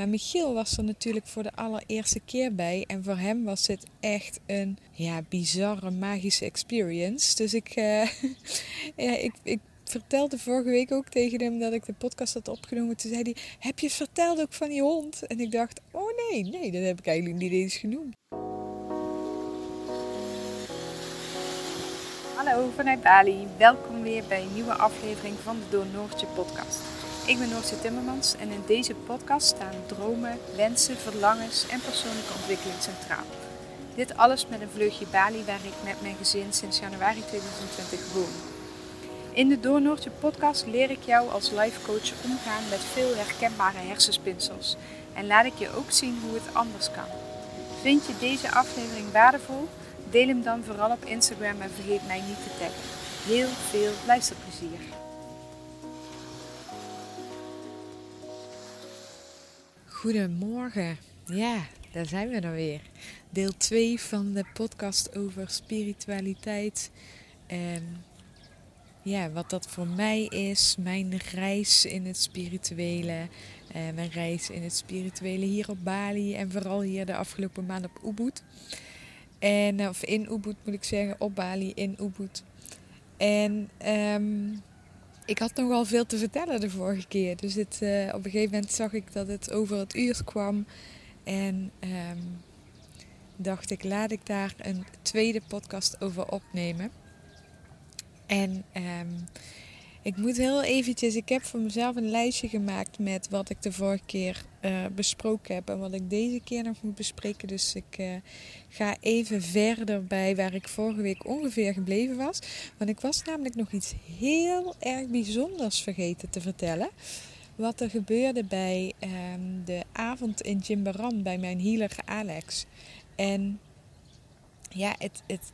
Maar Michiel was er natuurlijk voor de allereerste keer bij. En voor hem was dit echt een bizarre, magische experience. Dus ik vertelde vorige week ook tegen hem dat ik de podcast had opgenomen. Toen zei hij, heb je verteld ook van die hond? En ik dacht, oh nee, dat heb ik eigenlijk niet eens genoemd. Hallo vanuit Bali, welkom weer bij een nieuwe aflevering van de Doornnoordje podcast. Ik ben Noortje Timmermans en in deze podcast staan dromen, wensen, verlangens en persoonlijke ontwikkeling centraal. Dit alles met een vleugje Bali waar ik met mijn gezin sinds januari 2020 woon. In de Doornnoordje podcast leer ik jou als life coach omgaan met veel herkenbare hersenspinsels. En laat ik je ook zien hoe het anders kan. Vind je deze aflevering waardevol? Deel hem dan vooral op Instagram en vergeet mij niet te taggen. Heel veel luisterplezier. Goedemorgen. Ja, daar zijn we dan weer. Deel 2 van de podcast over spiritualiteit. Wat dat voor mij is. Mijn reis in het spirituele. Mijn reis in het spirituele hier op Bali. En vooral hier de afgelopen maand op Ubud. Of in Ubud moet ik zeggen, op Bali, in Ubud. Ik had nogal veel te vertellen de vorige keer. Dus op een gegeven moment zag ik dat het over het uur kwam. En dacht ik, laat ik daar een tweede podcast over opnemen. En ik moet heel eventjes... Ik heb voor mezelf een lijstje gemaakt met wat ik de vorige keer besproken heb. En wat ik deze keer nog moet bespreken. Dus ik ga even verder bij waar ik vorige week ongeveer gebleven was. Want ik was namelijk nog iets heel erg bijzonders vergeten te vertellen. Wat er gebeurde bij de avond in Jimbaran bij mijn healer Alex. En ja, het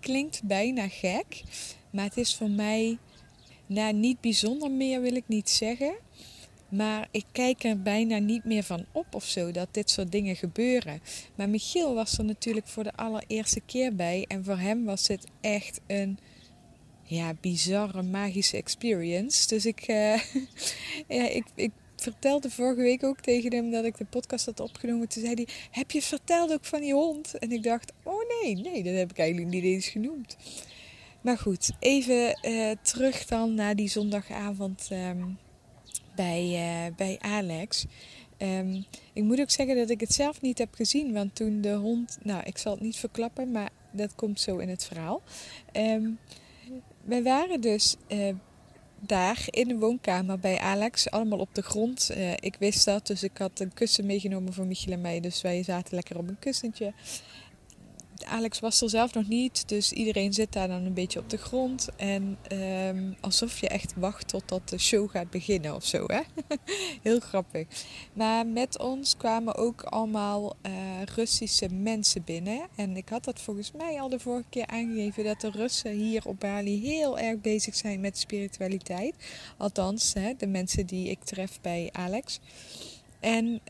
klinkt bijna gek. Maar het is voor mij... Nou, niet bijzonder meer wil ik niet zeggen. Maar ik kijk er bijna niet meer van op of zo, dat dit soort dingen gebeuren. Maar Michiel was er natuurlijk voor de allereerste keer bij. En voor hem was dit echt een bizarre, magische experience. Dus ik vertelde vorige week ook tegen hem dat ik de podcast had opgenomen. Toen zei hij, heb je verteld ook van die hond? En ik dacht, oh nee, dat heb ik eigenlijk niet eens genoemd. Maar goed, even terug dan naar die zondagavond bij Alex. Ik moet ook zeggen dat ik het zelf niet heb gezien. Want toen de hond... Nou, ik zal het niet verklappen, maar dat komt zo in het verhaal. Wij waren dus daar in de woonkamer bij Alex. Allemaal op de grond. Ik wist dat, dus ik had een kussen meegenomen voor Michiel en mij. Dus wij zaten lekker op een kussentje. Alex was er zelf nog niet, dus iedereen zit daar dan een beetje op de grond. En alsof je echt wacht totdat de show gaat beginnen of zo, hè? Heel grappig. Maar met ons kwamen ook allemaal Russische mensen binnen. En ik had dat volgens mij al de vorige keer aangegeven, dat de Russen hier op Bali heel erg bezig zijn met spiritualiteit. Althans, hè, de mensen die ik tref bij Alex. En...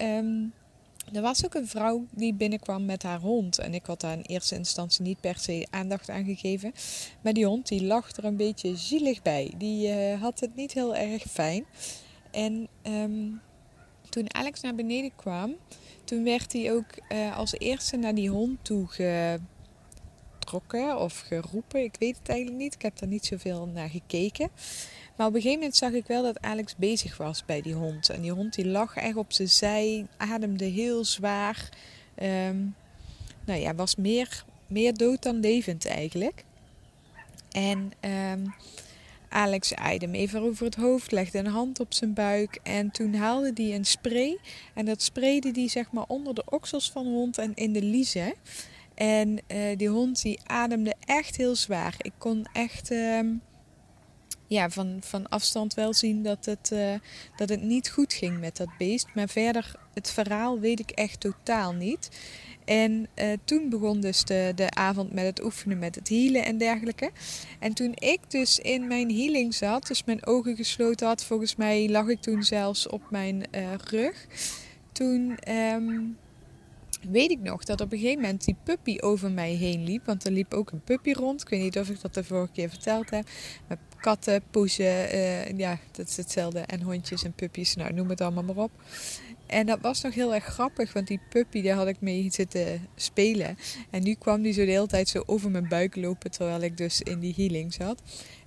Er was ook een vrouw die binnenkwam met haar hond. En ik had daar in eerste instantie niet per se aandacht aan gegeven. Maar die hond die lag er een beetje zielig bij. Die had het niet heel erg fijn. En toen Alex naar beneden kwam, toen werd hij ook als eerste naar die hond toe getrokken of geroepen. Ik weet het eigenlijk niet. Ik heb daar niet zoveel naar gekeken. Maar op een gegeven moment zag ik wel dat Alex bezig was bij die hond. En die hond die lag echt op zijn zij, ademde heel zwaar. Was meer dood dan levend eigenlijk. En Alex aaide hem even over het hoofd, legde een hand op zijn buik. En toen haalde hij een spray. En dat sprayde hij zeg maar onder de oksels van de hond en in de liezen. En die hond die ademde echt heel zwaar. Ik kon echt... van afstand wel zien dat het niet goed ging met dat beest. Maar verder, het verhaal weet ik echt totaal niet. En toen begon dus de avond met het oefenen, met het healen en dergelijke. En toen ik dus in mijn healing zat, dus mijn ogen gesloten had. Volgens mij lag ik toen zelfs op mijn rug. Toen... weet ik nog dat op een gegeven moment die puppy over mij heen liep. Want er liep ook een puppy rond. Ik weet niet of ik dat de vorige keer verteld heb. Maar katten, poezen, dat is hetzelfde. En hondjes en puppies, nou noem het allemaal maar op. En dat was nog heel erg grappig, want die puppy, daar had ik mee zitten spelen. En nu kwam die zo de hele tijd zo over mijn buik lopen, terwijl ik dus in die healing zat.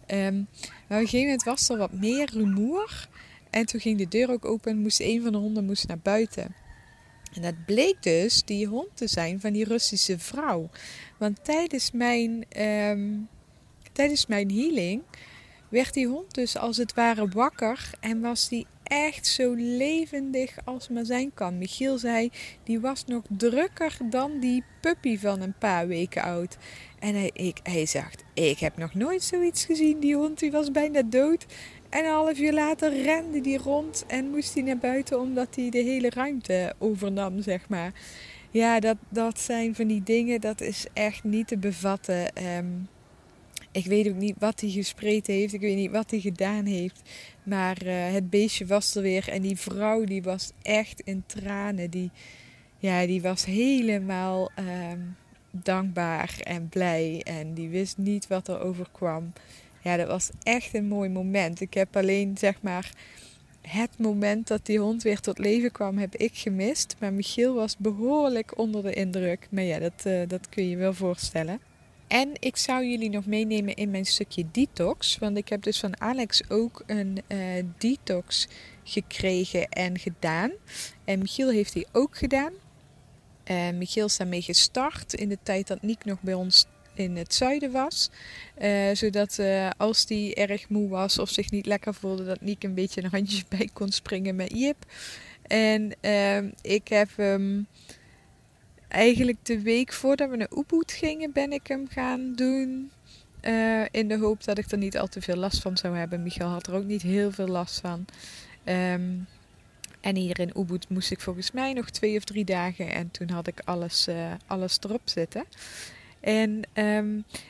Maar op een gegeven moment was er wat meer rumoer. En toen ging de deur ook open en moest een van de honden naar buiten. En dat bleek dus die hond te zijn van die Russische vrouw. Want tijdens mijn healing werd die hond dus als het ware wakker. En was die echt zo levendig als maar zijn kan. Michiel zei, die was nog drukker dan die puppy van een paar weken oud. En hij zegt, ik heb nog nooit zoiets gezien. Die hond die was bijna dood. En een half uur later rende die rond en moest hij naar buiten omdat hij de hele ruimte overnam, zeg maar. Ja, dat zijn van die dingen, dat is echt niet te bevatten. Ik weet ook niet wat hij gespreid heeft, ik weet niet wat hij gedaan heeft. Maar het beestje was er weer en die vrouw die was echt in tranen. Die was helemaal dankbaar en blij en die wist niet wat er overkwam. Ja, dat was echt een mooi moment. Ik heb alleen, zeg maar, het moment dat die hond weer tot leven kwam, heb ik gemist. Maar Michiel was behoorlijk onder de indruk. Maar ja, dat kun je wel voorstellen. En ik zou jullie nog meenemen in mijn stukje detox. Want ik heb dus van Alex ook een detox gekregen en gedaan. En Michiel heeft die ook gedaan. Michiel is daarmee gestart in de tijd dat Niek nog bij ons in het zuiden was. Zodat als die erg moe was of zich niet lekker voelde, dat Niek een beetje een handje bij kon springen met Jip. En ik heb eigenlijk de week voordat we naar Ubud gingen, ben ik hem gaan doen. In de hoop dat ik er niet al te veel last van zou hebben. Michiel had er ook niet heel veel last van. En hier in Ubud moest ik volgens mij nog 2 of 3 dagen. En toen had ik alles erop zitten. En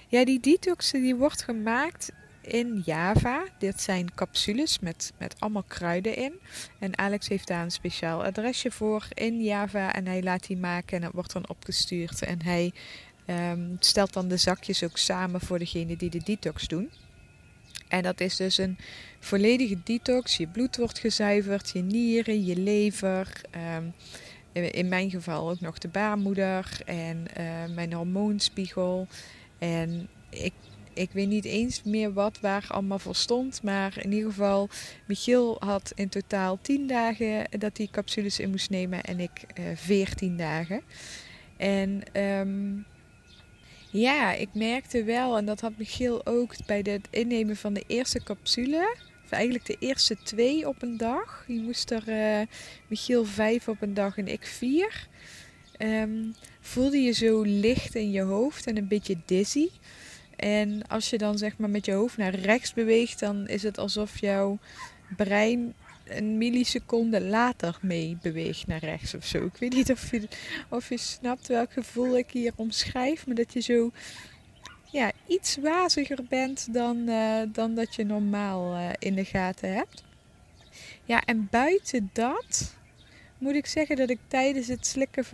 die detox die wordt gemaakt in Java. Dit zijn capsules met allemaal kruiden in. En Alex heeft daar een speciaal adresje voor in Java. En hij laat die maken en dat wordt dan opgestuurd. En hij stelt dan de zakjes ook samen voor degene die de detox doen. En dat is dus een volledige detox. Je bloed wordt gezuiverd, je nieren, je lever. In mijn geval ook nog de baarmoeder en mijn hormoonspiegel. En ik weet niet eens meer wat waar allemaal voor stond. Maar in ieder geval, Michiel had in totaal 10 dagen dat hij capsules in moest nemen. En ik 14 dagen. En ik merkte wel, en dat had Michiel ook bij het innemen van de eerste capsule... Of eigenlijk de eerste 2 op een dag. Je moest er Michiel 5 op een dag en ik 4. Voelde je zo licht in je hoofd en een beetje dizzy. En als je dan zeg maar met je hoofd naar rechts beweegt, dan is het alsof jouw brein een milliseconde later mee beweegt naar rechts of zo. Ik weet niet of je snapt welk gevoel ik hier omschrijf, maar dat je zo... Ja, iets waziger bent dan dat je normaal in de gaten hebt. Ja, en buiten dat moet ik zeggen dat ik tijdens het slikken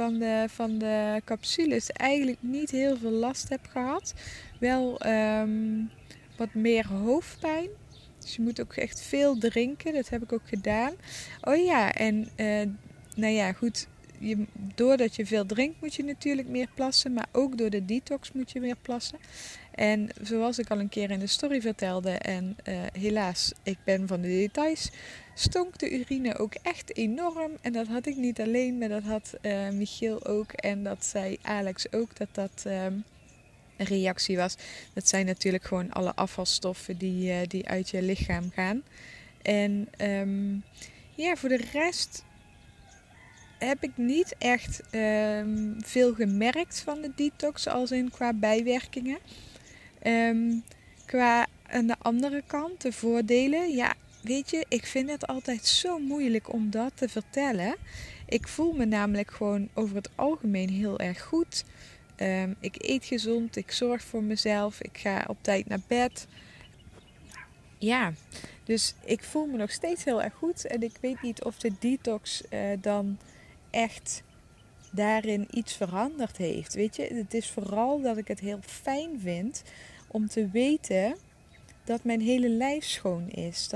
van de capsules eigenlijk niet heel veel last heb gehad. Wel wat meer hoofdpijn. Dus je moet ook echt veel drinken. Dat heb ik ook gedaan. Oh ja, en goed... Doordat je veel drinkt moet je natuurlijk meer plassen. Maar ook door de detox moet je meer plassen. En zoals ik al een keer in de story vertelde. En helaas, ik ben van de details. Stonk de urine ook echt enorm. En dat had ik niet alleen. Maar dat had Michiel ook. En dat zei Alex ook. Dat een reactie was. Dat zijn natuurlijk gewoon alle afvalstoffen die uit je lichaam gaan. En voor de rest... heb ik niet echt veel gemerkt van de detox, als in qua bijwerkingen. Qua aan de andere kant, de voordelen. Ja, weet je, ik vind het altijd zo moeilijk om dat te vertellen. Ik voel me namelijk gewoon over het algemeen heel erg goed. Ik eet gezond, ik zorg voor mezelf, ik ga op tijd naar bed. Ja, dus ik voel me nog steeds heel erg goed. En ik weet niet of de detox dan... echt daarin iets veranderd heeft. Weet je, het is vooral dat ik het heel fijn vind om te weten dat mijn hele lijf schoon is.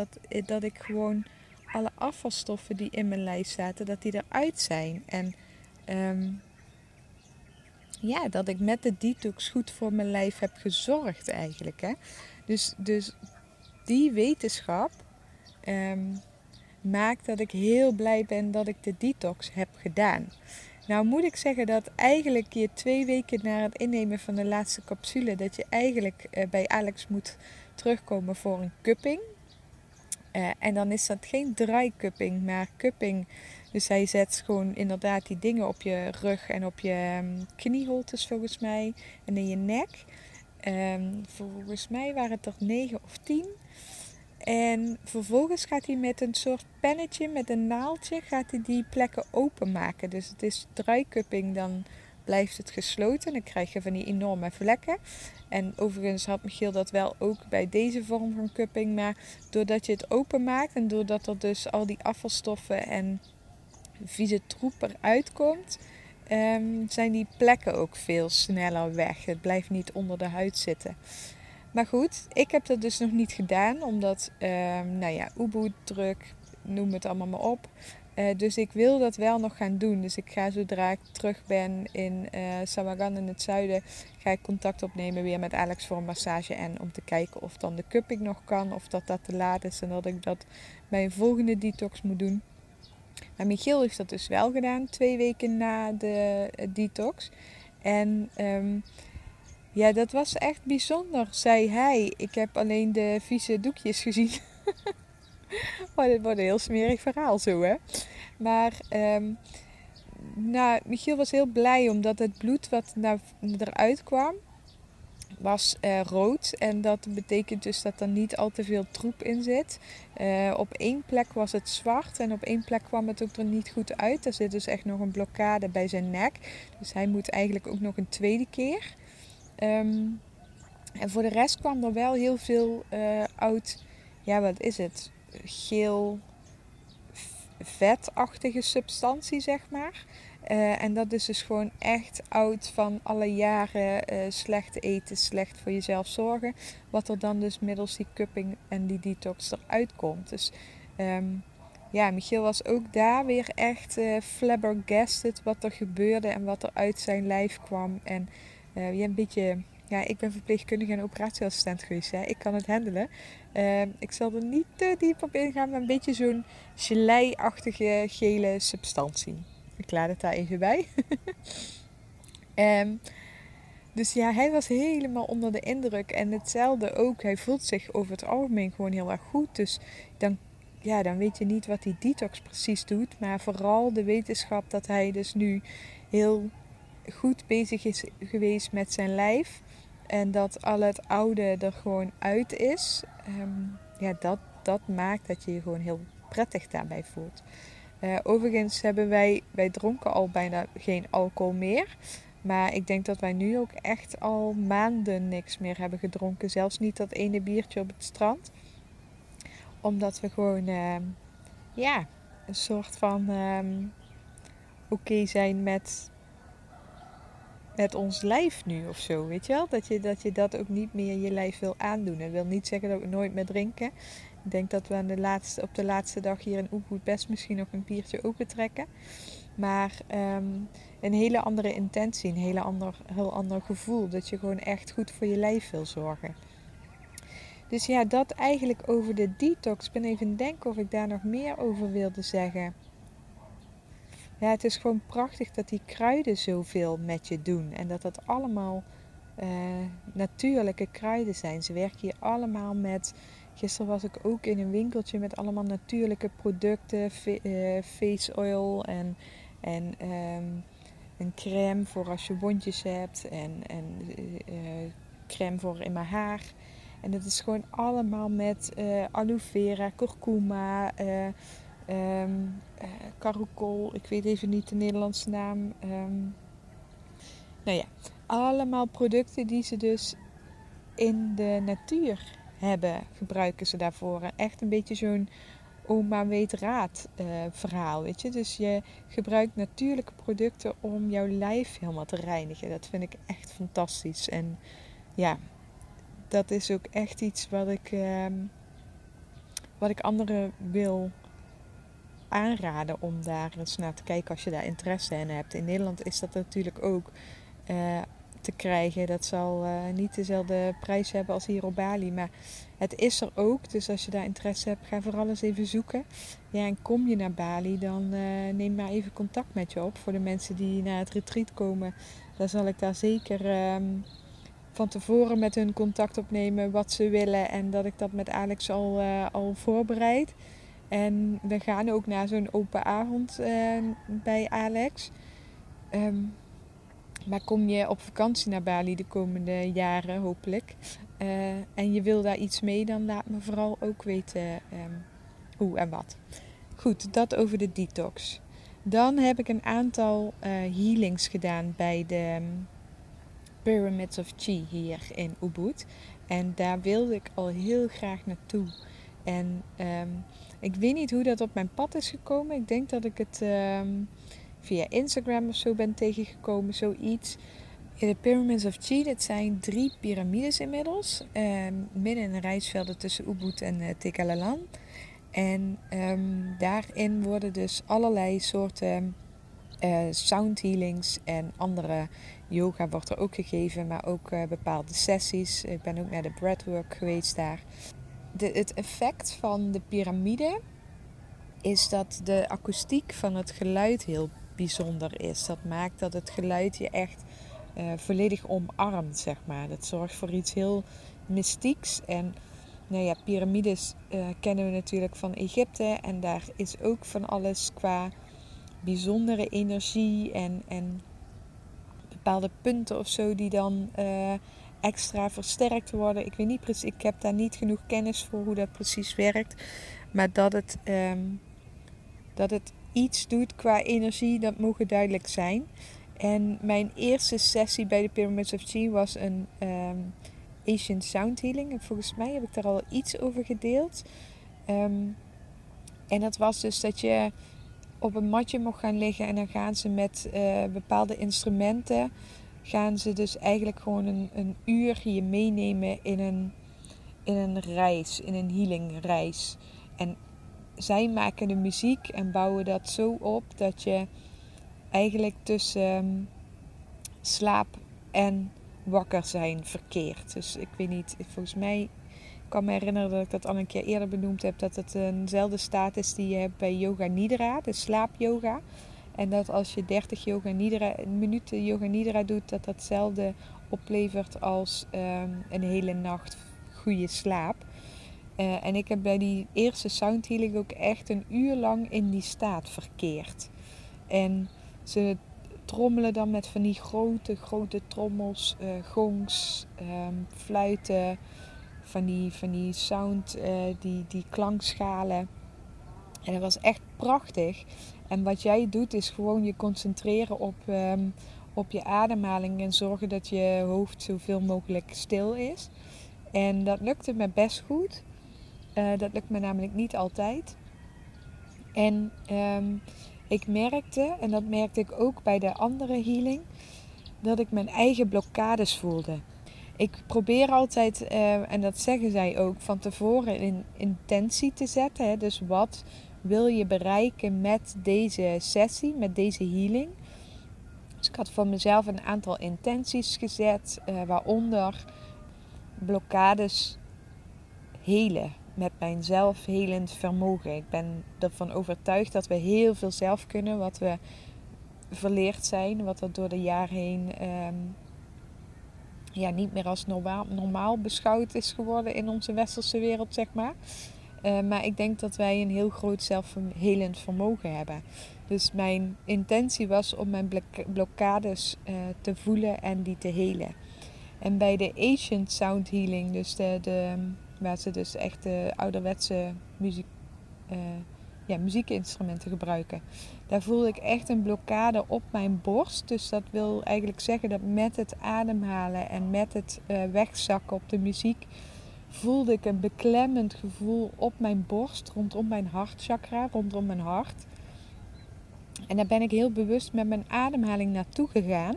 Dat ik gewoon alle afvalstoffen die in mijn lijf zaten, dat die eruit zijn. En ja, dat ik met de detox goed voor mijn lijf heb gezorgd eigenlijk. Hè? Dus die wetenschap maakt dat ik heel blij ben dat ik de detox heb gedaan. Nou moet ik zeggen dat eigenlijk je 2 weken na het innemen van de laatste capsule, dat je eigenlijk bij Alex moet terugkomen voor een cupping. En dan is dat geen dry cupping, maar cupping. Dus hij zet gewoon inderdaad die dingen op je rug en op je knieholtes volgens mij. En in je nek. Volgens mij waren het er 9 of 10. En vervolgens gaat hij met een soort pennetje, met een naaldje, gaat hij die plekken openmaken. Dus het is dry cupping, dan blijft het gesloten. Dan krijg je van die enorme vlekken. En overigens had Michiel dat wel ook bij deze vorm van cupping. Maar doordat je het openmaakt en doordat er dus al die afvalstoffen en vieze troep eruit komt, zijn die plekken ook veel sneller weg. Het blijft niet onder de huid zitten. Maar goed, ik heb dat dus nog niet gedaan, omdat, nou ja, Ubud, druk, noem het allemaal maar op. Dus ik wil dat wel nog gaan doen. Dus ik ga zodra ik terug ben in Samagan in het zuiden, ga ik contact opnemen weer met Alex voor een massage. En om te kijken of dan de cupping nog kan, of dat te laat is en dat ik dat bij een volgende detox moet doen. Maar Michiel heeft dat dus wel gedaan, 2 weken na de detox. En ja, dat was echt bijzonder, zei hij. Ik heb alleen de vieze doekjes gezien. Maar dit wordt een heel smerig verhaal zo, hè. Maar nou, Michiel was heel blij omdat het bloed wat eruit kwam, was rood. En dat betekent dus dat er niet al te veel troep in zit. Op 1 plek was het zwart en op 1 plek kwam het ook er niet goed uit. Er zit dus echt nog een blokkade bij zijn nek. Dus hij moet eigenlijk ook nog een 2e keer. En voor de rest kwam er wel heel veel oud, ja wat is het, geel vetachtige substantie zeg maar. En dat is dus gewoon echt oud van alle jaren slecht eten, slecht voor jezelf zorgen. Wat er dan dus middels die cupping en die detox eruit komt. Dus ja, Michiel was ook daar weer echt flabbergasted wat er gebeurde en wat er uit zijn lijf kwam. En ja, een beetje, ja, ik ben verpleegkundige en operatieassistent geweest. Hè. Ik kan het handelen. Ik zal er niet te diep op ingaan, maar een beetje zo'n gelei-achtige gele substantie. Ik laat het daar even bij. Dus ja, hij was helemaal onder de indruk. En hetzelfde ook. Hij voelt zich over het algemeen gewoon heel erg goed. Dus dan, ja, dan weet je niet wat die detox precies doet. Maar vooral de wetenschap dat hij dus nu heel goed bezig is geweest met zijn lijf. En dat al het oude er gewoon uit is. Ja, dat maakt dat je je gewoon heel prettig daarbij voelt. Overigens hebben wij dronken al bijna geen alcohol meer. Maar ik denk dat wij nu ook echt al maanden niks meer hebben gedronken. Zelfs niet dat ene biertje op het strand. Omdat we gewoon ja, een soort van oké zijn met ons lijf nu of zo, weet je wel? Dat je dat ook niet meer je lijf wil aandoen. Dat wil niet zeggen dat we nooit meer drinken. Ik denk dat we op de laatste dag hier in Ubud best misschien nog een biertje open trekken. Maar een hele andere intentie, een heel ander gevoel. Dat je gewoon echt goed voor je lijf wil zorgen. Dus ja, dat eigenlijk over de detox. Ik ben even aan het denken of ik daar nog meer over wilde zeggen. Ja, het is gewoon prachtig dat die kruiden zoveel met je doen. En dat dat allemaal natuurlijke kruiden zijn. Ze werken hier allemaal met... Gisteren was ik ook in een winkeltje met allemaal natuurlijke producten. Face oil en een crème voor als je wondjes hebt. En crème voor in mijn haar. En dat is gewoon allemaal met aloe vera, kurkuma... karakol, ik weet even niet de Nederlandse naam. Nou ja, allemaal producten die ze dus in de natuur hebben, gebruiken ze daarvoor. Echt een beetje zo'n oma weet raad verhaal, weet je. Dus je gebruikt natuurlijke producten om jouw lijf helemaal te reinigen. Dat vind ik echt fantastisch. En ja, dat is ook echt iets wat ik anderen wil aanraden om daar eens naar te kijken als je daar interesse in hebt. In Nederland is dat natuurlijk ook te krijgen. Dat zal niet dezelfde prijs hebben als hier op Bali. Maar het is er ook. Dus als je daar interesse hebt, ga vooral eens even zoeken. Ja, en kom je naar Bali, dan neem maar even contact met je op. Voor de mensen die naar het retreat komen, dan zal ik daar zeker van tevoren met hun contact opnemen wat ze willen. En dat ik dat met Alex al voorbereid. En we gaan ook naar zo'n open avond bij Alex. Maar kom je op vakantie naar Bali de komende jaren, hopelijk. En je wil daar iets mee, dan laat me vooral ook weten hoe en wat. Goed, dat over de detox. Dan heb ik een aantal healings gedaan bij de Pyramids of Chi hier in Ubud. En daar wilde ik al heel graag naartoe. En ik weet niet hoe dat op mijn pad is gekomen. Ik denk dat ik het via Instagram of zo ben tegengekomen, zoiets. De Pyramids of Chi, dat zijn 3 piramides inmiddels. Midden in de rijstvelden tussen Ubud en Tekalalan. En daarin worden dus allerlei soorten sound healings en andere yoga wordt er ook gegeven. Maar ook bepaalde sessies. Ik ben ook naar de breathwork geweest daar. Het effect van de piramide is dat de akoestiek van het geluid heel bijzonder is. Dat maakt dat het geluid je echt volledig omarmt, zeg maar. Dat zorgt voor iets heel mystieks. En nou ja, piramides kennen we natuurlijk van Egypte. En daar is ook van alles qua bijzondere energie en bepaalde punten of zo die dan extra versterkt worden. Ik weet niet precies, ik heb daar niet genoeg kennis voor hoe dat precies werkt. Maar dat het iets doet qua energie, dat mogen duidelijk zijn. En mijn eerste sessie bij de Pyramids of Chi was een Asian Sound Healing. En volgens mij heb ik daar al iets over gedeeld. En dat was dus dat je op een matje mocht gaan liggen. En dan gaan ze met bepaalde instrumenten, gaan ze dus eigenlijk gewoon een uur je meenemen in een reis, in een healingreis. En zij maken de muziek en bouwen dat zo op dat je eigenlijk tussen slaap en wakker zijn verkeert. Dus ik weet niet, volgens mij, ik kan me herinneren dat ik dat al een keer eerder benoemd heb, dat het eenzelfde staat is die je hebt bij yoga nidra, de slaapyoga. En dat als je 30 minuten yoga nidra doet, dat datzelfde oplevert als een hele nacht goede slaap. En ik heb bij die eerste sound healing ook echt een uur lang in die staat verkeerd. En ze trommelen dan met van die grote trommels, gongs, fluiten, van die sound, die klankschalen. En dat was echt prachtig. En wat jij doet is gewoon je concentreren op je ademhaling en zorgen dat je hoofd zoveel mogelijk stil is. En dat lukte me best goed. Dat lukt me namelijk niet altijd. En ik merkte, en dat merkte ik ook bij de andere healing, dat ik mijn eigen blokkades voelde. Ik probeer altijd, en dat zeggen zij ook, van tevoren een intentie te zetten. Hè? Dus wat wil je bereiken met deze sessie, met deze healing? Dus ik had voor mezelf een aantal intenties gezet, waaronder blokkades helen met mijn zelfhelend vermogen. Ik ben ervan overtuigd dat we heel veel zelf kunnen, wat we verleerd zijn, wat er door de jaren heen niet meer als normaal beschouwd is geworden in onze westerse wereld, zeg maar. Maar ik denk dat wij een heel groot zelfhelend vermogen hebben. Dus mijn intentie was om mijn blokkades te voelen en die te helen. En bij de Asian Sound Healing, dus waar ze dus echt de ouderwetse muziekinstrumenten gebruiken, daar voelde ik echt een blokkade op mijn borst. Dus dat wil eigenlijk zeggen dat met het ademhalen en met het wegzakken op de muziek, voelde ik een beklemmend gevoel op mijn borst, rondom mijn hartchakra, rondom mijn hart. En daar ben ik heel bewust met mijn ademhaling naartoe gegaan.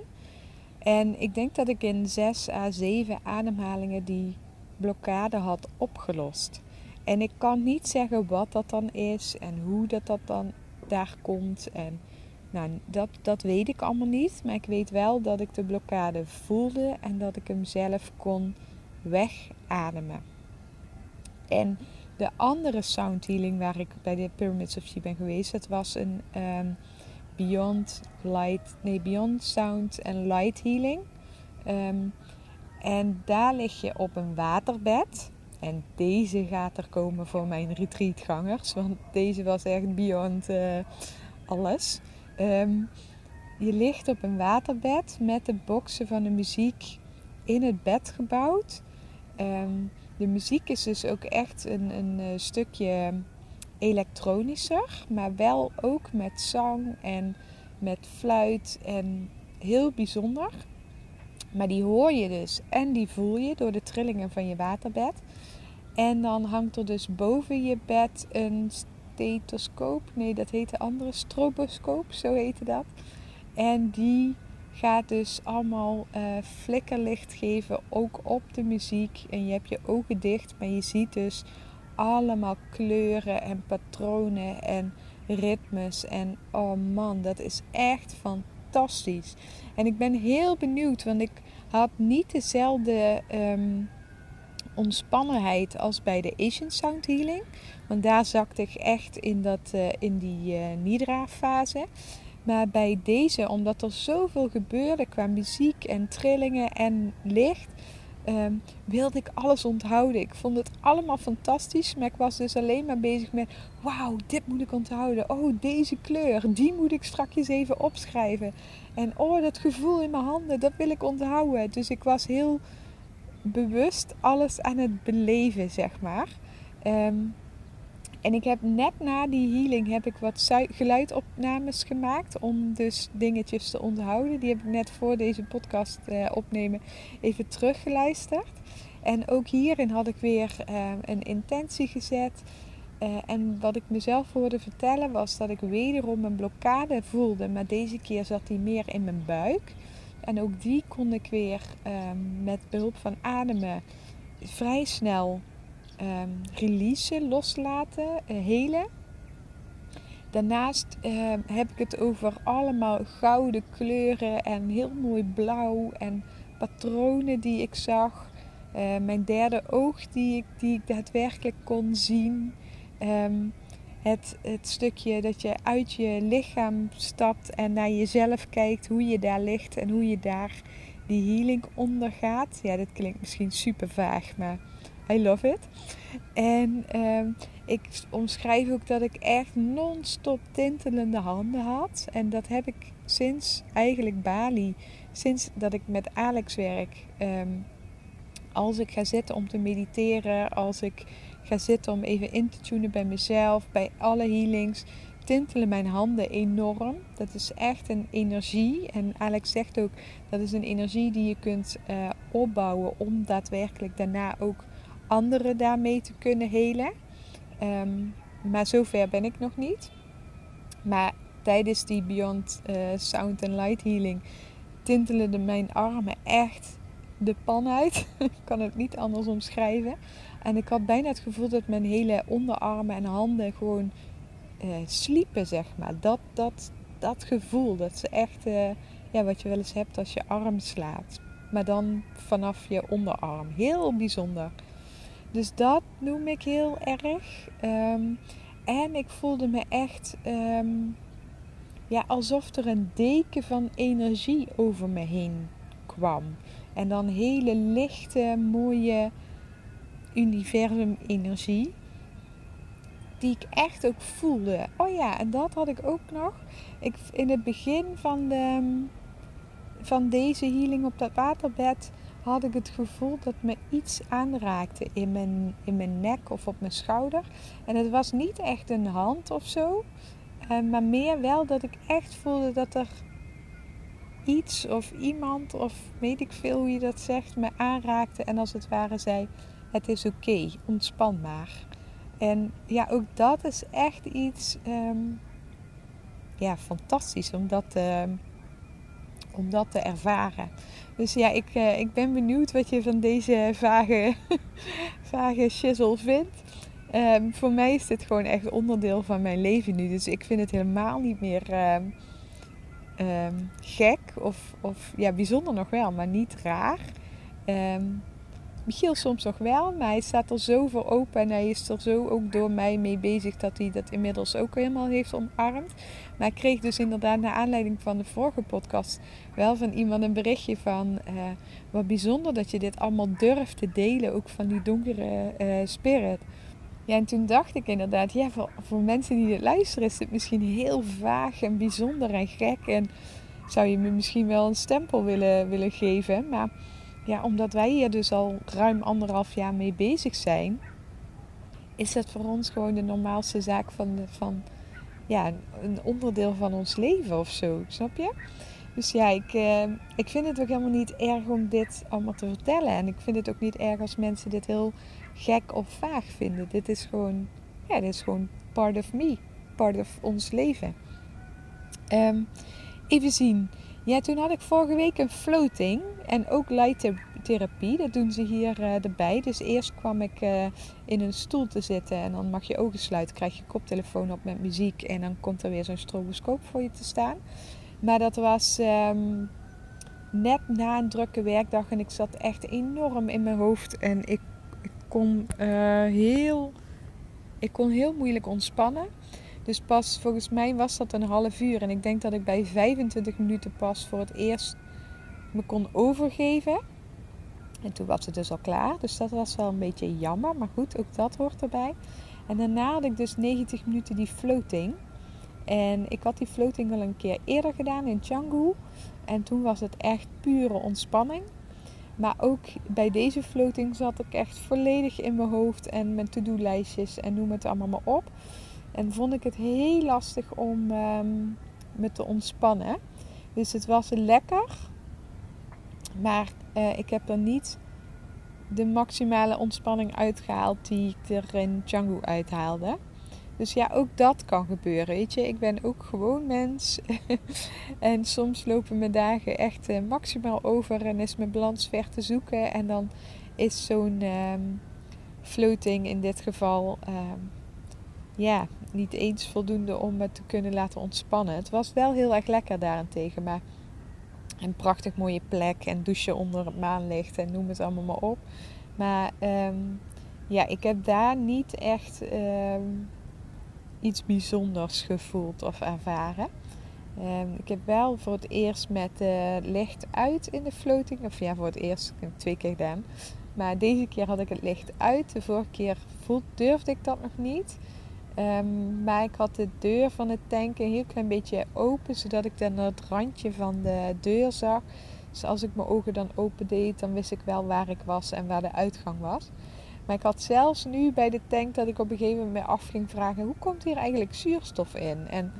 En ik denk dat ik in 6 à 7 ademhalingen die blokkade had opgelost. En ik kan niet zeggen wat dat dan is en hoe dat dan daar komt. En nou, dat weet ik allemaal niet. Maar ik weet wel dat ik de blokkade voelde en dat ik hem zelf kon wegademen. En de andere sound healing waar ik bij de Pyramids of Chi ben geweest, dat was een Beyond Sound and Light Healing. En daar lig je op een waterbed. En deze gaat er komen voor mijn retreatgangers. Want deze was echt beyond alles. Je ligt op een waterbed met de boxen van de muziek in het bed gebouwd. De muziek is dus ook echt een stukje elektronischer. Maar wel ook met zang en met fluit. En heel bijzonder. Maar die hoor je dus en die voel je door de trillingen van je waterbed. En dan hangt er dus boven je bed een stethoscoop. Nee, dat heet de andere stroboscoop, zo heette dat. En die gaat dus allemaal flikkerlicht geven, ook op de muziek. En je hebt je ogen dicht, maar je ziet dus allemaal kleuren en patronen en ritmes. En oh man, dat is echt fantastisch. En ik ben heel benieuwd, want ik had niet dezelfde ontspannenheid als bij de Asian Sound Healing. Want daar zakte ik echt in die Nidra fase. Maar bij deze, omdat er zoveel gebeurde qua muziek en trillingen en licht, wilde ik alles onthouden. Ik vond het allemaal fantastisch, maar ik was dus alleen maar bezig met wauw, dit moet ik onthouden. Oh, deze kleur, die moet ik strakjes even opschrijven. En oh, dat gevoel in mijn handen, dat wil ik onthouden. Dus ik was heel bewust alles aan het beleven, zeg maar. En ik heb net na die healing wat geluidopnames gemaakt om dus dingetjes te onthouden. Die heb ik net voor deze podcast opnemen even teruggeluisterd. En ook hierin had ik weer een intentie gezet. En wat ik mezelf hoorde vertellen was dat ik wederom een blokkade voelde. Maar deze keer zat die meer in mijn buik. En ook die kon ik weer met behulp van ademen vrij snel releasen, loslaten, helen. Daarnaast heb ik het over allemaal gouden kleuren en heel mooi blauw en patronen die ik zag. Mijn derde oog die ik daadwerkelijk kon zien. Het stukje dat je uit je lichaam stapt en naar jezelf kijkt, hoe je daar ligt en hoe je daar die healing ondergaat. Ja, dit klinkt misschien super vaag, maar I love it. En ik omschrijf ook dat ik echt non-stop tintelende handen had. En dat heb ik sinds eigenlijk Bali, sinds dat ik met Alex werk. Als ik ga zitten om te mediteren, als ik ga zitten om even in te tunen bij mezelf, bij alle healings, tintelen mijn handen enorm. Dat is echt een energie. En Alex zegt ook, dat is een energie die je kunt opbouwen om daadwerkelijk daarna ook anderen daarmee te kunnen helen. Maar zover ben ik nog niet. Maar tijdens die Beyond Sound and Light Healing tintelen mijn armen echt de pan uit. Ik kan het niet anders omschrijven. En ik had bijna het gevoel dat mijn hele onderarmen en handen gewoon sliepen, zeg maar. Dat gevoel, dat is echt wat je wel eens hebt als je arm slaapt. Maar dan vanaf je onderarm. Heel bijzonder. Dus dat noem ik heel erg. En ik voelde me echt alsof er een deken van energie over me heen kwam. En dan hele lichte, mooie universum-energie. Die ik echt ook voelde. Oh ja, en dat had ik ook nog. In het begin van deze healing op dat waterbed had ik het gevoel dat me iets aanraakte in mijn nek of op mijn schouder. En het was niet echt een hand of zo. Maar meer wel dat ik echt voelde dat er iets of iemand of weet ik veel hoe je dat zegt me aanraakte. En als het ware zei, het is oké, ontspan maar. En ja, ook dat is echt iets fantastisch om dat te ervaren. Dus ja, ik ben benieuwd wat je van deze vage shizzle vindt. Voor mij is dit gewoon echt onderdeel van mijn leven nu. Dus ik vind het helemaal niet meer gek of ja, bijzonder nog wel, maar niet raar. Michiel soms nog wel, maar hij staat er zo voor open en hij is er zo ook door mij mee bezig dat hij dat inmiddels ook helemaal heeft omarmd. Maar ik kreeg dus inderdaad naar aanleiding van de vorige podcast wel van iemand een berichtje van wat bijzonder dat je dit allemaal durft te delen, ook van die donkere spirit. Ja, en toen dacht ik inderdaad, ja, voor mensen die dit luisteren is dit misschien heel vaag en bijzonder en gek en zou je me misschien wel een stempel willen geven, maar... Ja, omdat wij hier dus al ruim 1,5 jaar mee bezig zijn, is dat voor ons gewoon de normaalste zaak van ja, een onderdeel van ons leven of zo, snap je? Dus ja, ik vind het ook helemaal niet erg om dit allemaal te vertellen. En ik vind het ook niet erg als mensen dit heel gek of vaag vinden. Dit is gewoon part of me, part of ons leven. Even zien. Ja, toen had ik vorige week een floating en ook lighttherapie. Dat doen ze hier erbij. Dus eerst kwam ik in een stoel te zitten en dan mag je ogen sluiten. Krijg je koptelefoon op met muziek en dan komt er weer zo'n stroboscoop voor je te staan. Maar dat was net na een drukke werkdag en ik zat echt enorm in mijn hoofd. En ik kon heel moeilijk ontspannen. Dus pas, volgens mij was dat 1,5 uur. En ik denk dat ik bij 25 minuten pas voor het eerst me kon overgeven. En toen was het dus al klaar. Dus dat was wel een beetje jammer. Maar goed, ook dat hoort erbij. En daarna had ik dus 90 minuten die floating. En ik had die floating al een keer eerder gedaan in Canggu. En toen was het echt pure ontspanning. Maar ook bij deze floating zat ik echt volledig in mijn hoofd. En mijn to-do-lijstjes en noem het allemaal maar op. En vond ik het heel lastig om me te ontspannen. Dus het was lekker. Maar ik heb er niet de maximale ontspanning uitgehaald die ik er in Canggu uithaalde. Dus ja, ook dat kan gebeuren, weet je. Ik ben ook gewoon mens. En soms lopen mijn dagen echt maximaal over. En is mijn balans ver te zoeken. En dan is zo'n floating in dit geval... ja, niet eens voldoende om me te kunnen laten ontspannen. Het was wel heel erg lekker daarentegen. Maar een prachtig mooie plek en douchen onder het maanlicht en noem het allemaal maar op. Maar ja, ik heb daar niet echt iets bijzonders gevoeld of ervaren. Ik heb wel voor het eerst met licht uit in de floating. Of ja, voor het eerst. Ik heb het 2 keer gedaan. Maar deze keer had ik het licht uit. De vorige keer durfde ik dat nog niet. Maar ik had de deur van de tank een heel klein beetje open, zodat ik dan het randje van de deur zag. Dus als ik mijn ogen dan open deed, dan wist ik wel waar ik was en waar de uitgang was. Maar ik had zelfs nu bij de tank dat ik op een gegeven moment af ging vragen, hoe komt hier eigenlijk zuurstof in? En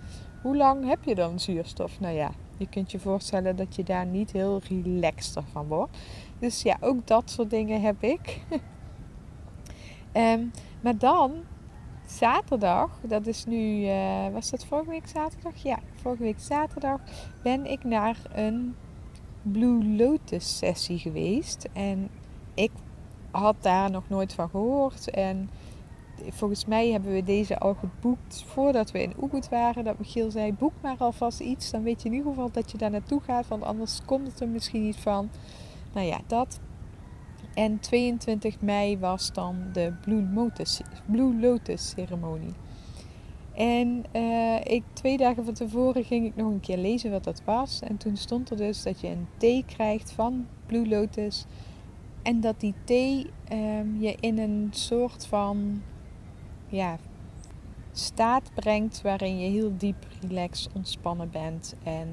hoe lang heb je dan zuurstof? Nou ja, je kunt je voorstellen dat je daar niet heel relaxed van wordt. Dus ja, ook dat soort dingen heb ik. Maar dan... Zaterdag, dat is nu, was dat vorige week zaterdag? Ja, vorige week zaterdag ben ik naar een Blue Lotus sessie geweest. En ik had daar nog nooit van gehoord. En volgens mij hebben we deze al geboekt voordat we in Ubud waren. Dat Michiel zei, boek maar alvast iets. Dan weet je in ieder geval dat je daar naartoe gaat, want anders komt het er misschien niet van. Nou ja, dat... En 22 mei was dan de Blue Lotus ceremonie. En 2 dagen van tevoren ging ik nog een keer lezen wat dat was. En toen stond er dus dat je een thee krijgt van Blue Lotus. En dat die thee je in een soort van ja, staat brengt waarin je heel diep relaxed ontspannen bent. En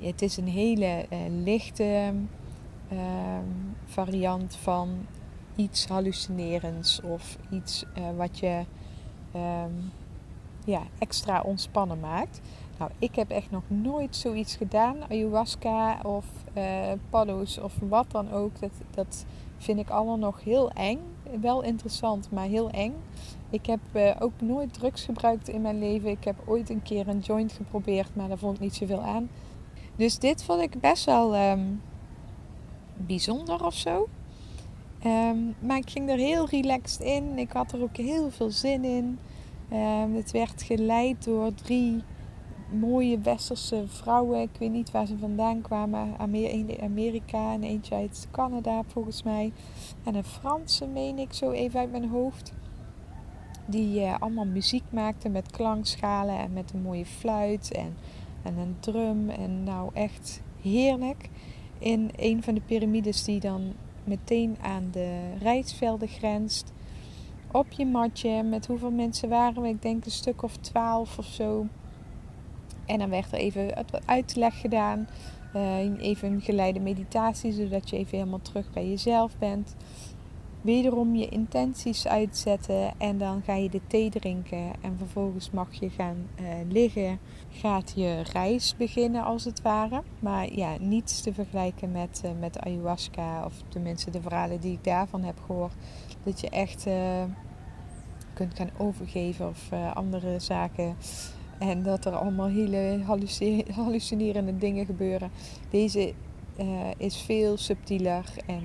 het is een hele lichte... variant van iets hallucinerends of iets wat je extra ontspannen maakt. Nou, ik heb echt nog nooit zoiets gedaan. Ayahuasca of paddo's of wat dan ook. Dat vind ik allemaal nog heel eng. Wel interessant, maar heel eng. Ik heb ook nooit drugs gebruikt in mijn leven. Ik heb ooit een keer een joint geprobeerd, maar daar vond ik niet zoveel aan. Dus dit vond ik best wel... bijzonder of zo. Maar ik ging er heel relaxed in. Ik had er ook heel veel zin in. Het werd geleid door 3 mooie westerse vrouwen. Ik weet niet waar ze vandaan kwamen. Eén uit Amerika en eentje uit Canada volgens mij. En een Franse, meen ik zo even uit mijn hoofd. Die allemaal muziek maakten met klankschalen en met een mooie fluit en een drum. En nou echt heerlijk. In een van de piramides die dan meteen aan de rijstvelden grenst. Op je matje. Met hoeveel mensen waren we? Ik denk een stuk of 12 of zo. En dan werd er even uitleg gedaan. Even een geleide meditatie. Zodat je even helemaal terug bij jezelf bent. Wederom je intenties uitzetten. En dan ga je de thee drinken. En vervolgens mag je gaan liggen. Gaat je reis beginnen als het ware. Maar ja, niets te vergelijken met ayahuasca. Of tenminste de verhalen die ik daarvan heb gehoord. Dat je echt kunt gaan overgeven of andere zaken. En dat er allemaal hele hallucinerende dingen gebeuren. Deze is veel subtieler en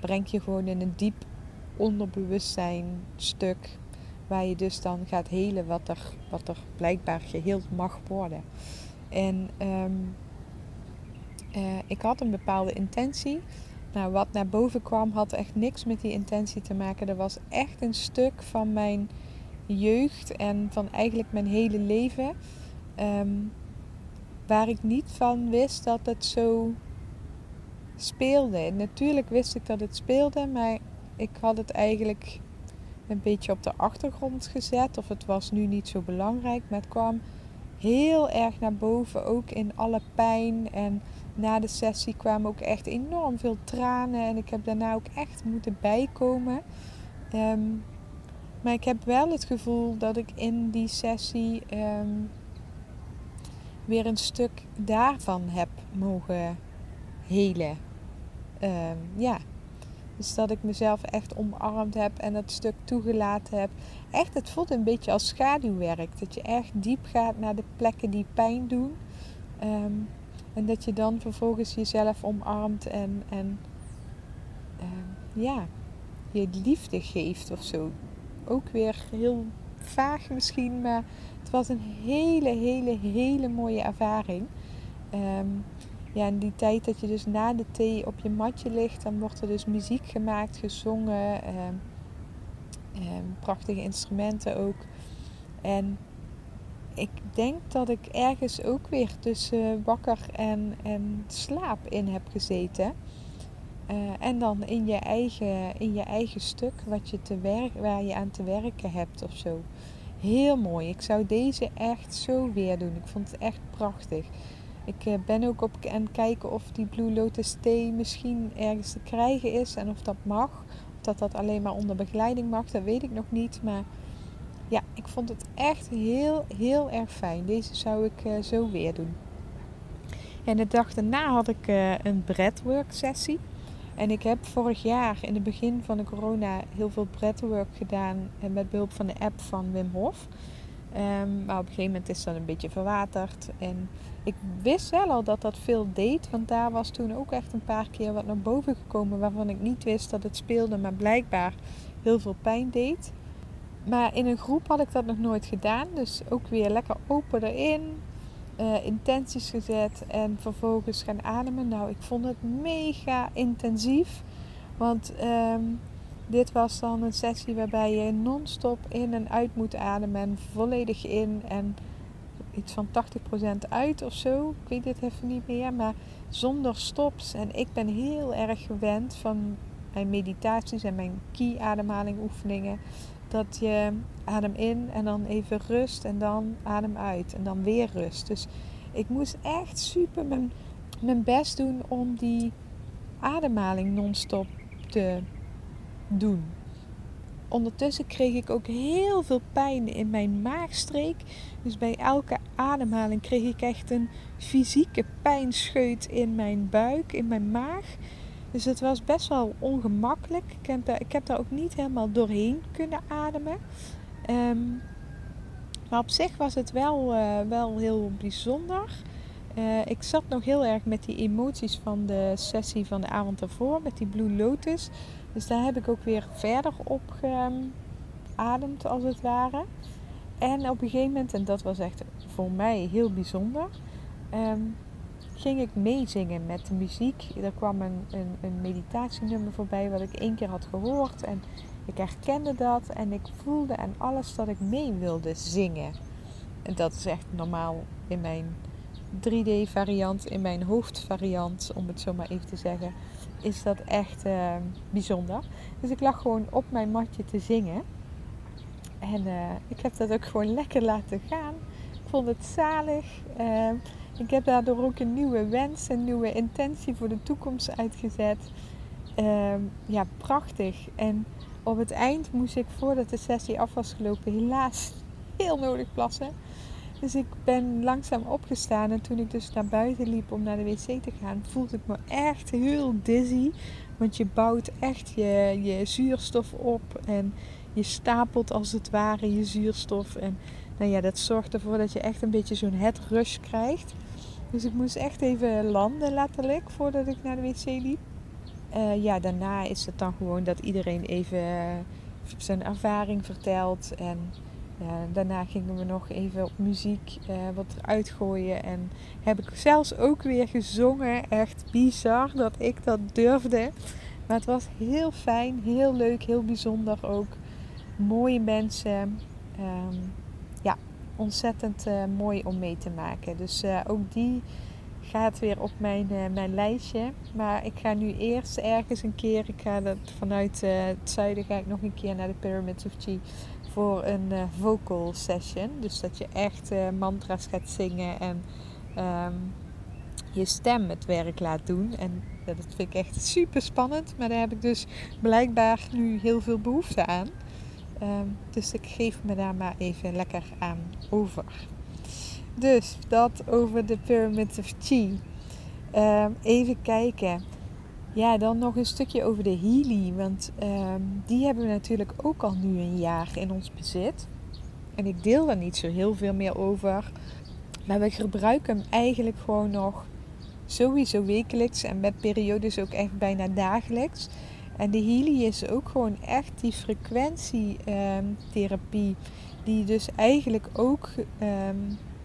brengt je gewoon in een diep onderbewustzijn stuk. Waar je dus dan gaat helen wat er blijkbaar geheeld mag worden. En ik had een bepaalde intentie. Nou, wat naar boven kwam had echt niks met die intentie te maken. Dat was echt een stuk van mijn jeugd en van eigenlijk mijn hele leven. Waar ik niet van wist dat het zo speelde. Natuurlijk wist ik dat het speelde, maar ik had het eigenlijk een beetje op de achtergrond gezet. Of het was nu niet zo belangrijk, maar het kwam heel erg naar boven. Ook in alle pijn en na de sessie kwamen ook echt enorm veel tranen. En ik heb daarna ook echt moeten bijkomen. Maar ik heb wel het gevoel dat ik in die sessie weer een stuk daarvan heb mogen helen. Dus dat ik mezelf echt omarmd heb en dat stuk toegelaten heb. Echt, het voelt een beetje als schaduwwerk. Dat je echt diep gaat naar de plekken die pijn doen. En dat je dan vervolgens jezelf omarmt en je liefde geeft of zo. Ook weer heel vaag misschien, maar het was een hele mooie ervaring. En die tijd dat je dus na de thee op je matje ligt, dan wordt er dus muziek gemaakt, gezongen. Prachtige instrumenten ook. En ik denk dat ik ergens ook weer tussen wakker en slaap in heb gezeten. En dan in je eigen stuk wat je waar je aan te werken hebt of zo. Heel mooi. Ik zou deze echt zo weer doen. Ik vond het echt prachtig. Ik ben ook op aan het kijken of die Blue Lotus thee misschien ergens te krijgen is. En of dat mag. Of dat alleen maar onder begeleiding mag. Dat weet ik nog niet. Maar ja, ik vond het echt heel erg fijn. Deze zou ik zo weer doen. En de dag daarna had ik een breathwork sessie. En ik heb vorig jaar in het begin van de corona heel veel breathwork gedaan. Met behulp van de app van Wim Hof. Maar op een gegeven moment is dat een beetje verwaterd. En ik wist wel al dat dat veel deed. Want daar was toen ook echt een paar keer wat naar boven gekomen. Waarvan ik niet wist dat het speelde. Maar blijkbaar heel veel pijn deed. Maar in een groep had ik dat nog nooit gedaan. Dus ook weer lekker open erin. Intenties gezet en vervolgens gaan ademen. Nou, ik vond het mega intensief. Want dit was dan een sessie waarbij je non-stop in en uit moet ademen. En volledig in en iets van 80% uit of zo. Ik weet dit even niet meer. Maar zonder stops. En ik ben heel erg gewend van mijn meditaties en mijn ki-ademhaling oefeningen. Dat je adem in en dan even rust en dan adem uit en dan weer rust. Dus ik moest echt super mijn best doen om die ademhaling non-stop te doen. Ondertussen kreeg ik ook heel veel pijn in mijn maagstreek. Dus bij elke ademhaling kreeg ik echt een fysieke pijnscheut in mijn buik, in mijn maag. Dus het was best wel ongemakkelijk. Ik heb daar ook niet helemaal doorheen kunnen ademen. Maar op zich was het wel heel bijzonder. Ik zat nog heel erg met die emoties van de sessie van de avond daarvoor, met die Blue Lotus. Dus daar heb ik ook weer verder op geademd, als het ware. En op een gegeven moment, en dat was echt voor mij heel bijzonder, ging ik meezingen met de muziek. Er kwam een meditatienummer voorbij wat ik 1 keer had gehoord. En ik herkende dat en ik voelde aan alles dat ik mee wilde zingen. En dat is echt normaal in mijn 3D-variant, in mijn hoofdvariant, om het zo maar even te zeggen, is dat echt bijzonder. Dus ik lag gewoon op mijn matje te zingen. En ik heb dat ook gewoon lekker laten gaan. Ik vond het zalig. Ik heb daardoor ook een nieuwe wens, een nieuwe intentie voor de toekomst uitgezet. Ja, prachtig. En op het eind moest ik, voordat de sessie af was gelopen, helaas heel nodig plassen. Dus ik ben langzaam opgestaan en toen ik dus naar buiten liep om naar de wc te gaan, voelde ik me echt heel dizzy. Want je bouwt echt je zuurstof op en je stapelt als het ware je zuurstof. En nou ja, dat zorgt ervoor dat je echt een beetje zo'n head rush krijgt. Dus ik moest echt even landen letterlijk voordat ik naar de wc liep. Ja, daarna is het dan gewoon dat iedereen even zijn ervaring vertelt. En ja, daarna gingen we nog even op muziek wat uitgooien. En heb ik zelfs ook weer gezongen. Echt bizar dat ik dat durfde. Maar het was heel fijn, heel leuk, heel bijzonder ook. Mooie mensen. Ja, ontzettend mooi om mee te maken. Dus ook die gaat weer op mijn lijstje. Maar ik ga nu eerst ergens een keer. Ik ga vanuit het zuiden ga ik nog een keer naar de Pyramids of Chi. Voor een vocal session. Dus dat je echt mantra's gaat zingen. En je stem het werk laat doen. En dat vind ik echt super spannend. Maar daar heb ik dus blijkbaar nu heel veel behoefte aan. Dus ik geef me daar maar even lekker aan over. Dus dat over de Pyramids of Chi. Even kijken. Ja, dan nog een stukje over de Healy. Want die hebben we natuurlijk ook al nu een jaar in ons bezit. En ik deel daar niet zo heel veel meer over. Maar we gebruiken hem eigenlijk gewoon nog sowieso wekelijks. En met periodes ook echt bijna dagelijks. En de Healy is ook gewoon echt die frequentietherapie. Die je dus eigenlijk ook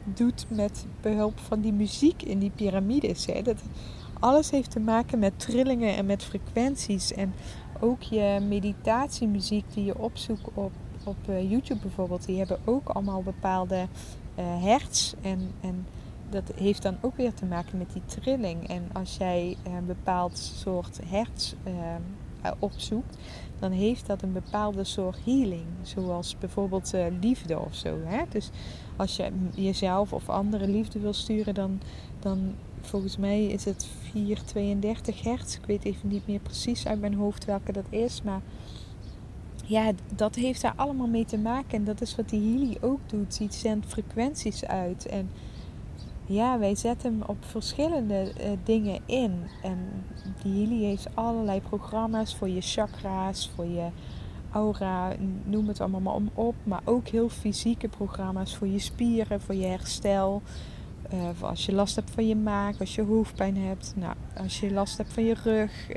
doet met behulp van die muziek in die piramides. Hè. Dat alles heeft te maken met trillingen en met frequenties. En ook je meditatiemuziek die je opzoekt op YouTube bijvoorbeeld. Die hebben ook allemaal bepaalde hertz. En dat heeft dan ook weer te maken met die trilling. En als jij een bepaald soort hertz opzoekt, dan heeft dat een bepaalde soort healing. Zoals bijvoorbeeld liefde of zo. Hè? Dus als je jezelf of anderen liefde wil sturen, dan volgens mij is het 432 hertz. Ik weet even niet meer precies uit mijn hoofd welke dat is. Maar ja, dat heeft daar allemaal mee te maken. En dat is wat die Healy ook doet. Die zendt frequenties uit. En ja, wij zetten hem op verschillende dingen in. En die Healy heeft allerlei programma's voor je chakra's, voor je aura, noem het allemaal maar op. Maar ook heel fysieke programma's voor je spieren, voor je herstel. Als je last hebt van je maag, als je hoofdpijn hebt, nou, als je last hebt van je rug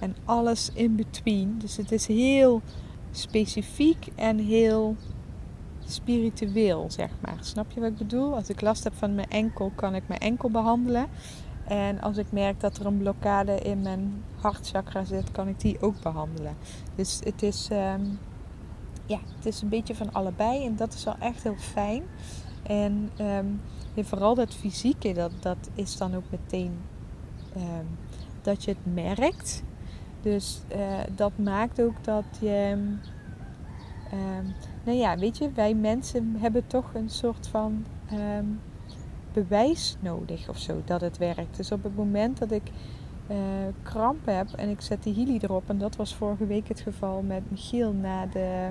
en alles in between. Dus het is heel specifiek en heel spiritueel, zeg maar. Snap je wat ik bedoel? Als ik last heb van mijn enkel, kan ik mijn enkel behandelen. En als ik merk dat er een blokkade in mijn hartchakra zit, kan ik die ook behandelen. Dus het is, het is een beetje van allebei en dat is wel echt heel fijn. En vooral dat fysieke, dat is dan ook meteen dat je het merkt. Dus dat maakt ook dat je... nou ja, weet je, wij mensen hebben toch een soort van bewijs nodig of zo dat het werkt. Dus op het moment dat ik kramp heb en ik zet de Healy erop... en dat was vorige week het geval met Michiel na de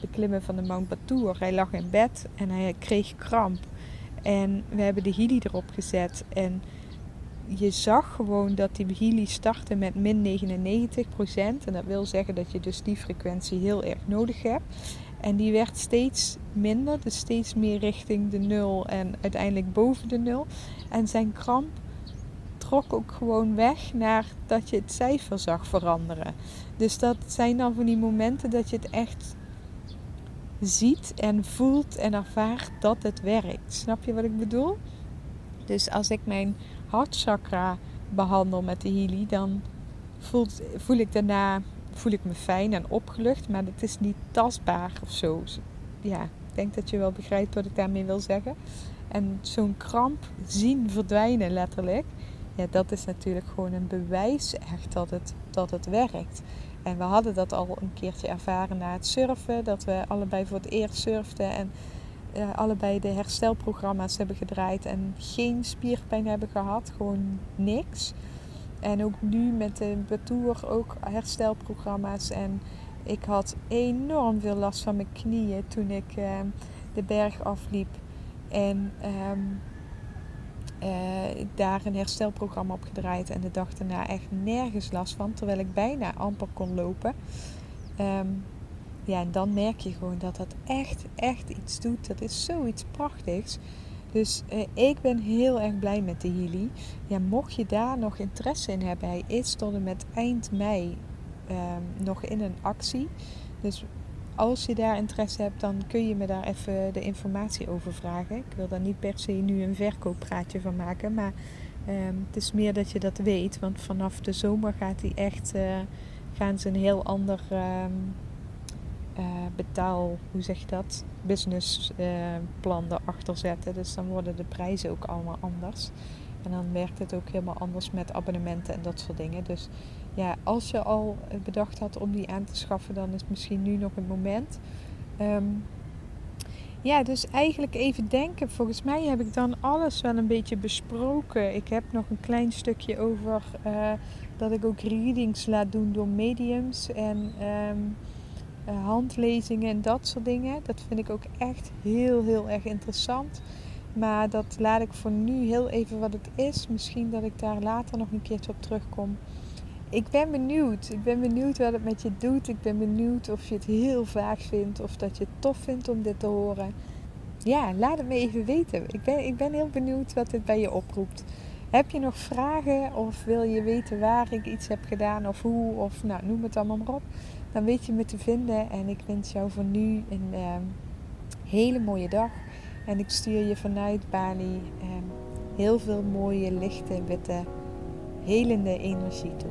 beklimmen van de Mount Batur. Hij lag in bed en hij kreeg kramp. En we hebben de Healy erop gezet. En je zag gewoon dat die Healy startte met min 99%. En dat wil zeggen dat je dus die frequentie heel erg nodig hebt. En die werd steeds minder, dus steeds meer richting de 0 en uiteindelijk boven de 0. En zijn kramp trok ook gewoon weg naar dat je het cijfer zag veranderen. Dus dat zijn dan van die momenten dat je het echt ziet en voelt en ervaart dat het werkt. Snap je wat ik bedoel? Dus als ik mijn hartchakra behandel met de Healy, dan voel ik me fijn en opgelucht, maar het is niet tastbaar of zo. Ja, ik denk dat je wel begrijpt wat ik daarmee wil zeggen. En zo'n kramp zien verdwijnen letterlijk, ja, dat is natuurlijk gewoon een bewijs echt dat het werkt. En we hadden dat al een keertje ervaren na het surfen, dat we allebei voor het eerst surfden en allebei de herstelprogramma's hebben gedraaid en geen spierpijn hebben gehad, gewoon niks. En ook nu met de Batur ook herstelprogramma's. En ik had enorm veel last van mijn knieën toen ik de berg afliep. En daar een herstelprogramma op gedraaid. En de dag daarna echt nergens last van. Terwijl ik bijna amper kon lopen. Ja, en dan merk je gewoon dat dat echt iets doet. Dat is zoiets prachtigs. Dus ik ben heel erg blij met de Healy. Ja, mocht je daar nog interesse in hebben, hij is tot en met eind mei nog in een actie. Dus als je daar interesse hebt, dan kun je me daar even de informatie over vragen. Ik wil daar niet per se nu een verkooppraatje van maken. Maar het is meer dat je dat weet. Want vanaf de zomer gaat hij echt, gaan ze een heel ander betaal, hoe zeg je dat, businessplan erachter zetten. Dus dan worden de prijzen ook allemaal anders. En dan werkt het ook helemaal anders met abonnementen en dat soort dingen. Dus ja, als je al bedacht had om die aan te schaffen, dan is het misschien nu nog een moment. Ja, dus eigenlijk even denken. Volgens mij heb ik dan alles wel een beetje besproken. Ik heb nog een klein stukje over dat ik ook readings laat doen door mediums en handlezingen en dat soort dingen. Dat vind ik ook echt heel erg interessant. Maar dat laat ik voor nu heel even wat het is. Misschien dat ik daar later nog een keertje op terugkom. Ik ben benieuwd. Ik ben benieuwd wat het met je doet. Ik ben benieuwd of je het heel vaag vindt. Of dat je het tof vindt om dit te horen. Ja, laat het me even weten. Ik ben heel benieuwd wat dit bij je oproept. Heb je nog vragen? Of wil je weten waar ik iets heb gedaan? Of hoe? Of nou, noem het allemaal maar op. Dan weet je me te vinden. En ik wens jou voor nu een hele mooie dag. En ik stuur je vanuit Bali heel veel mooie, lichte, witte, helende energie toe.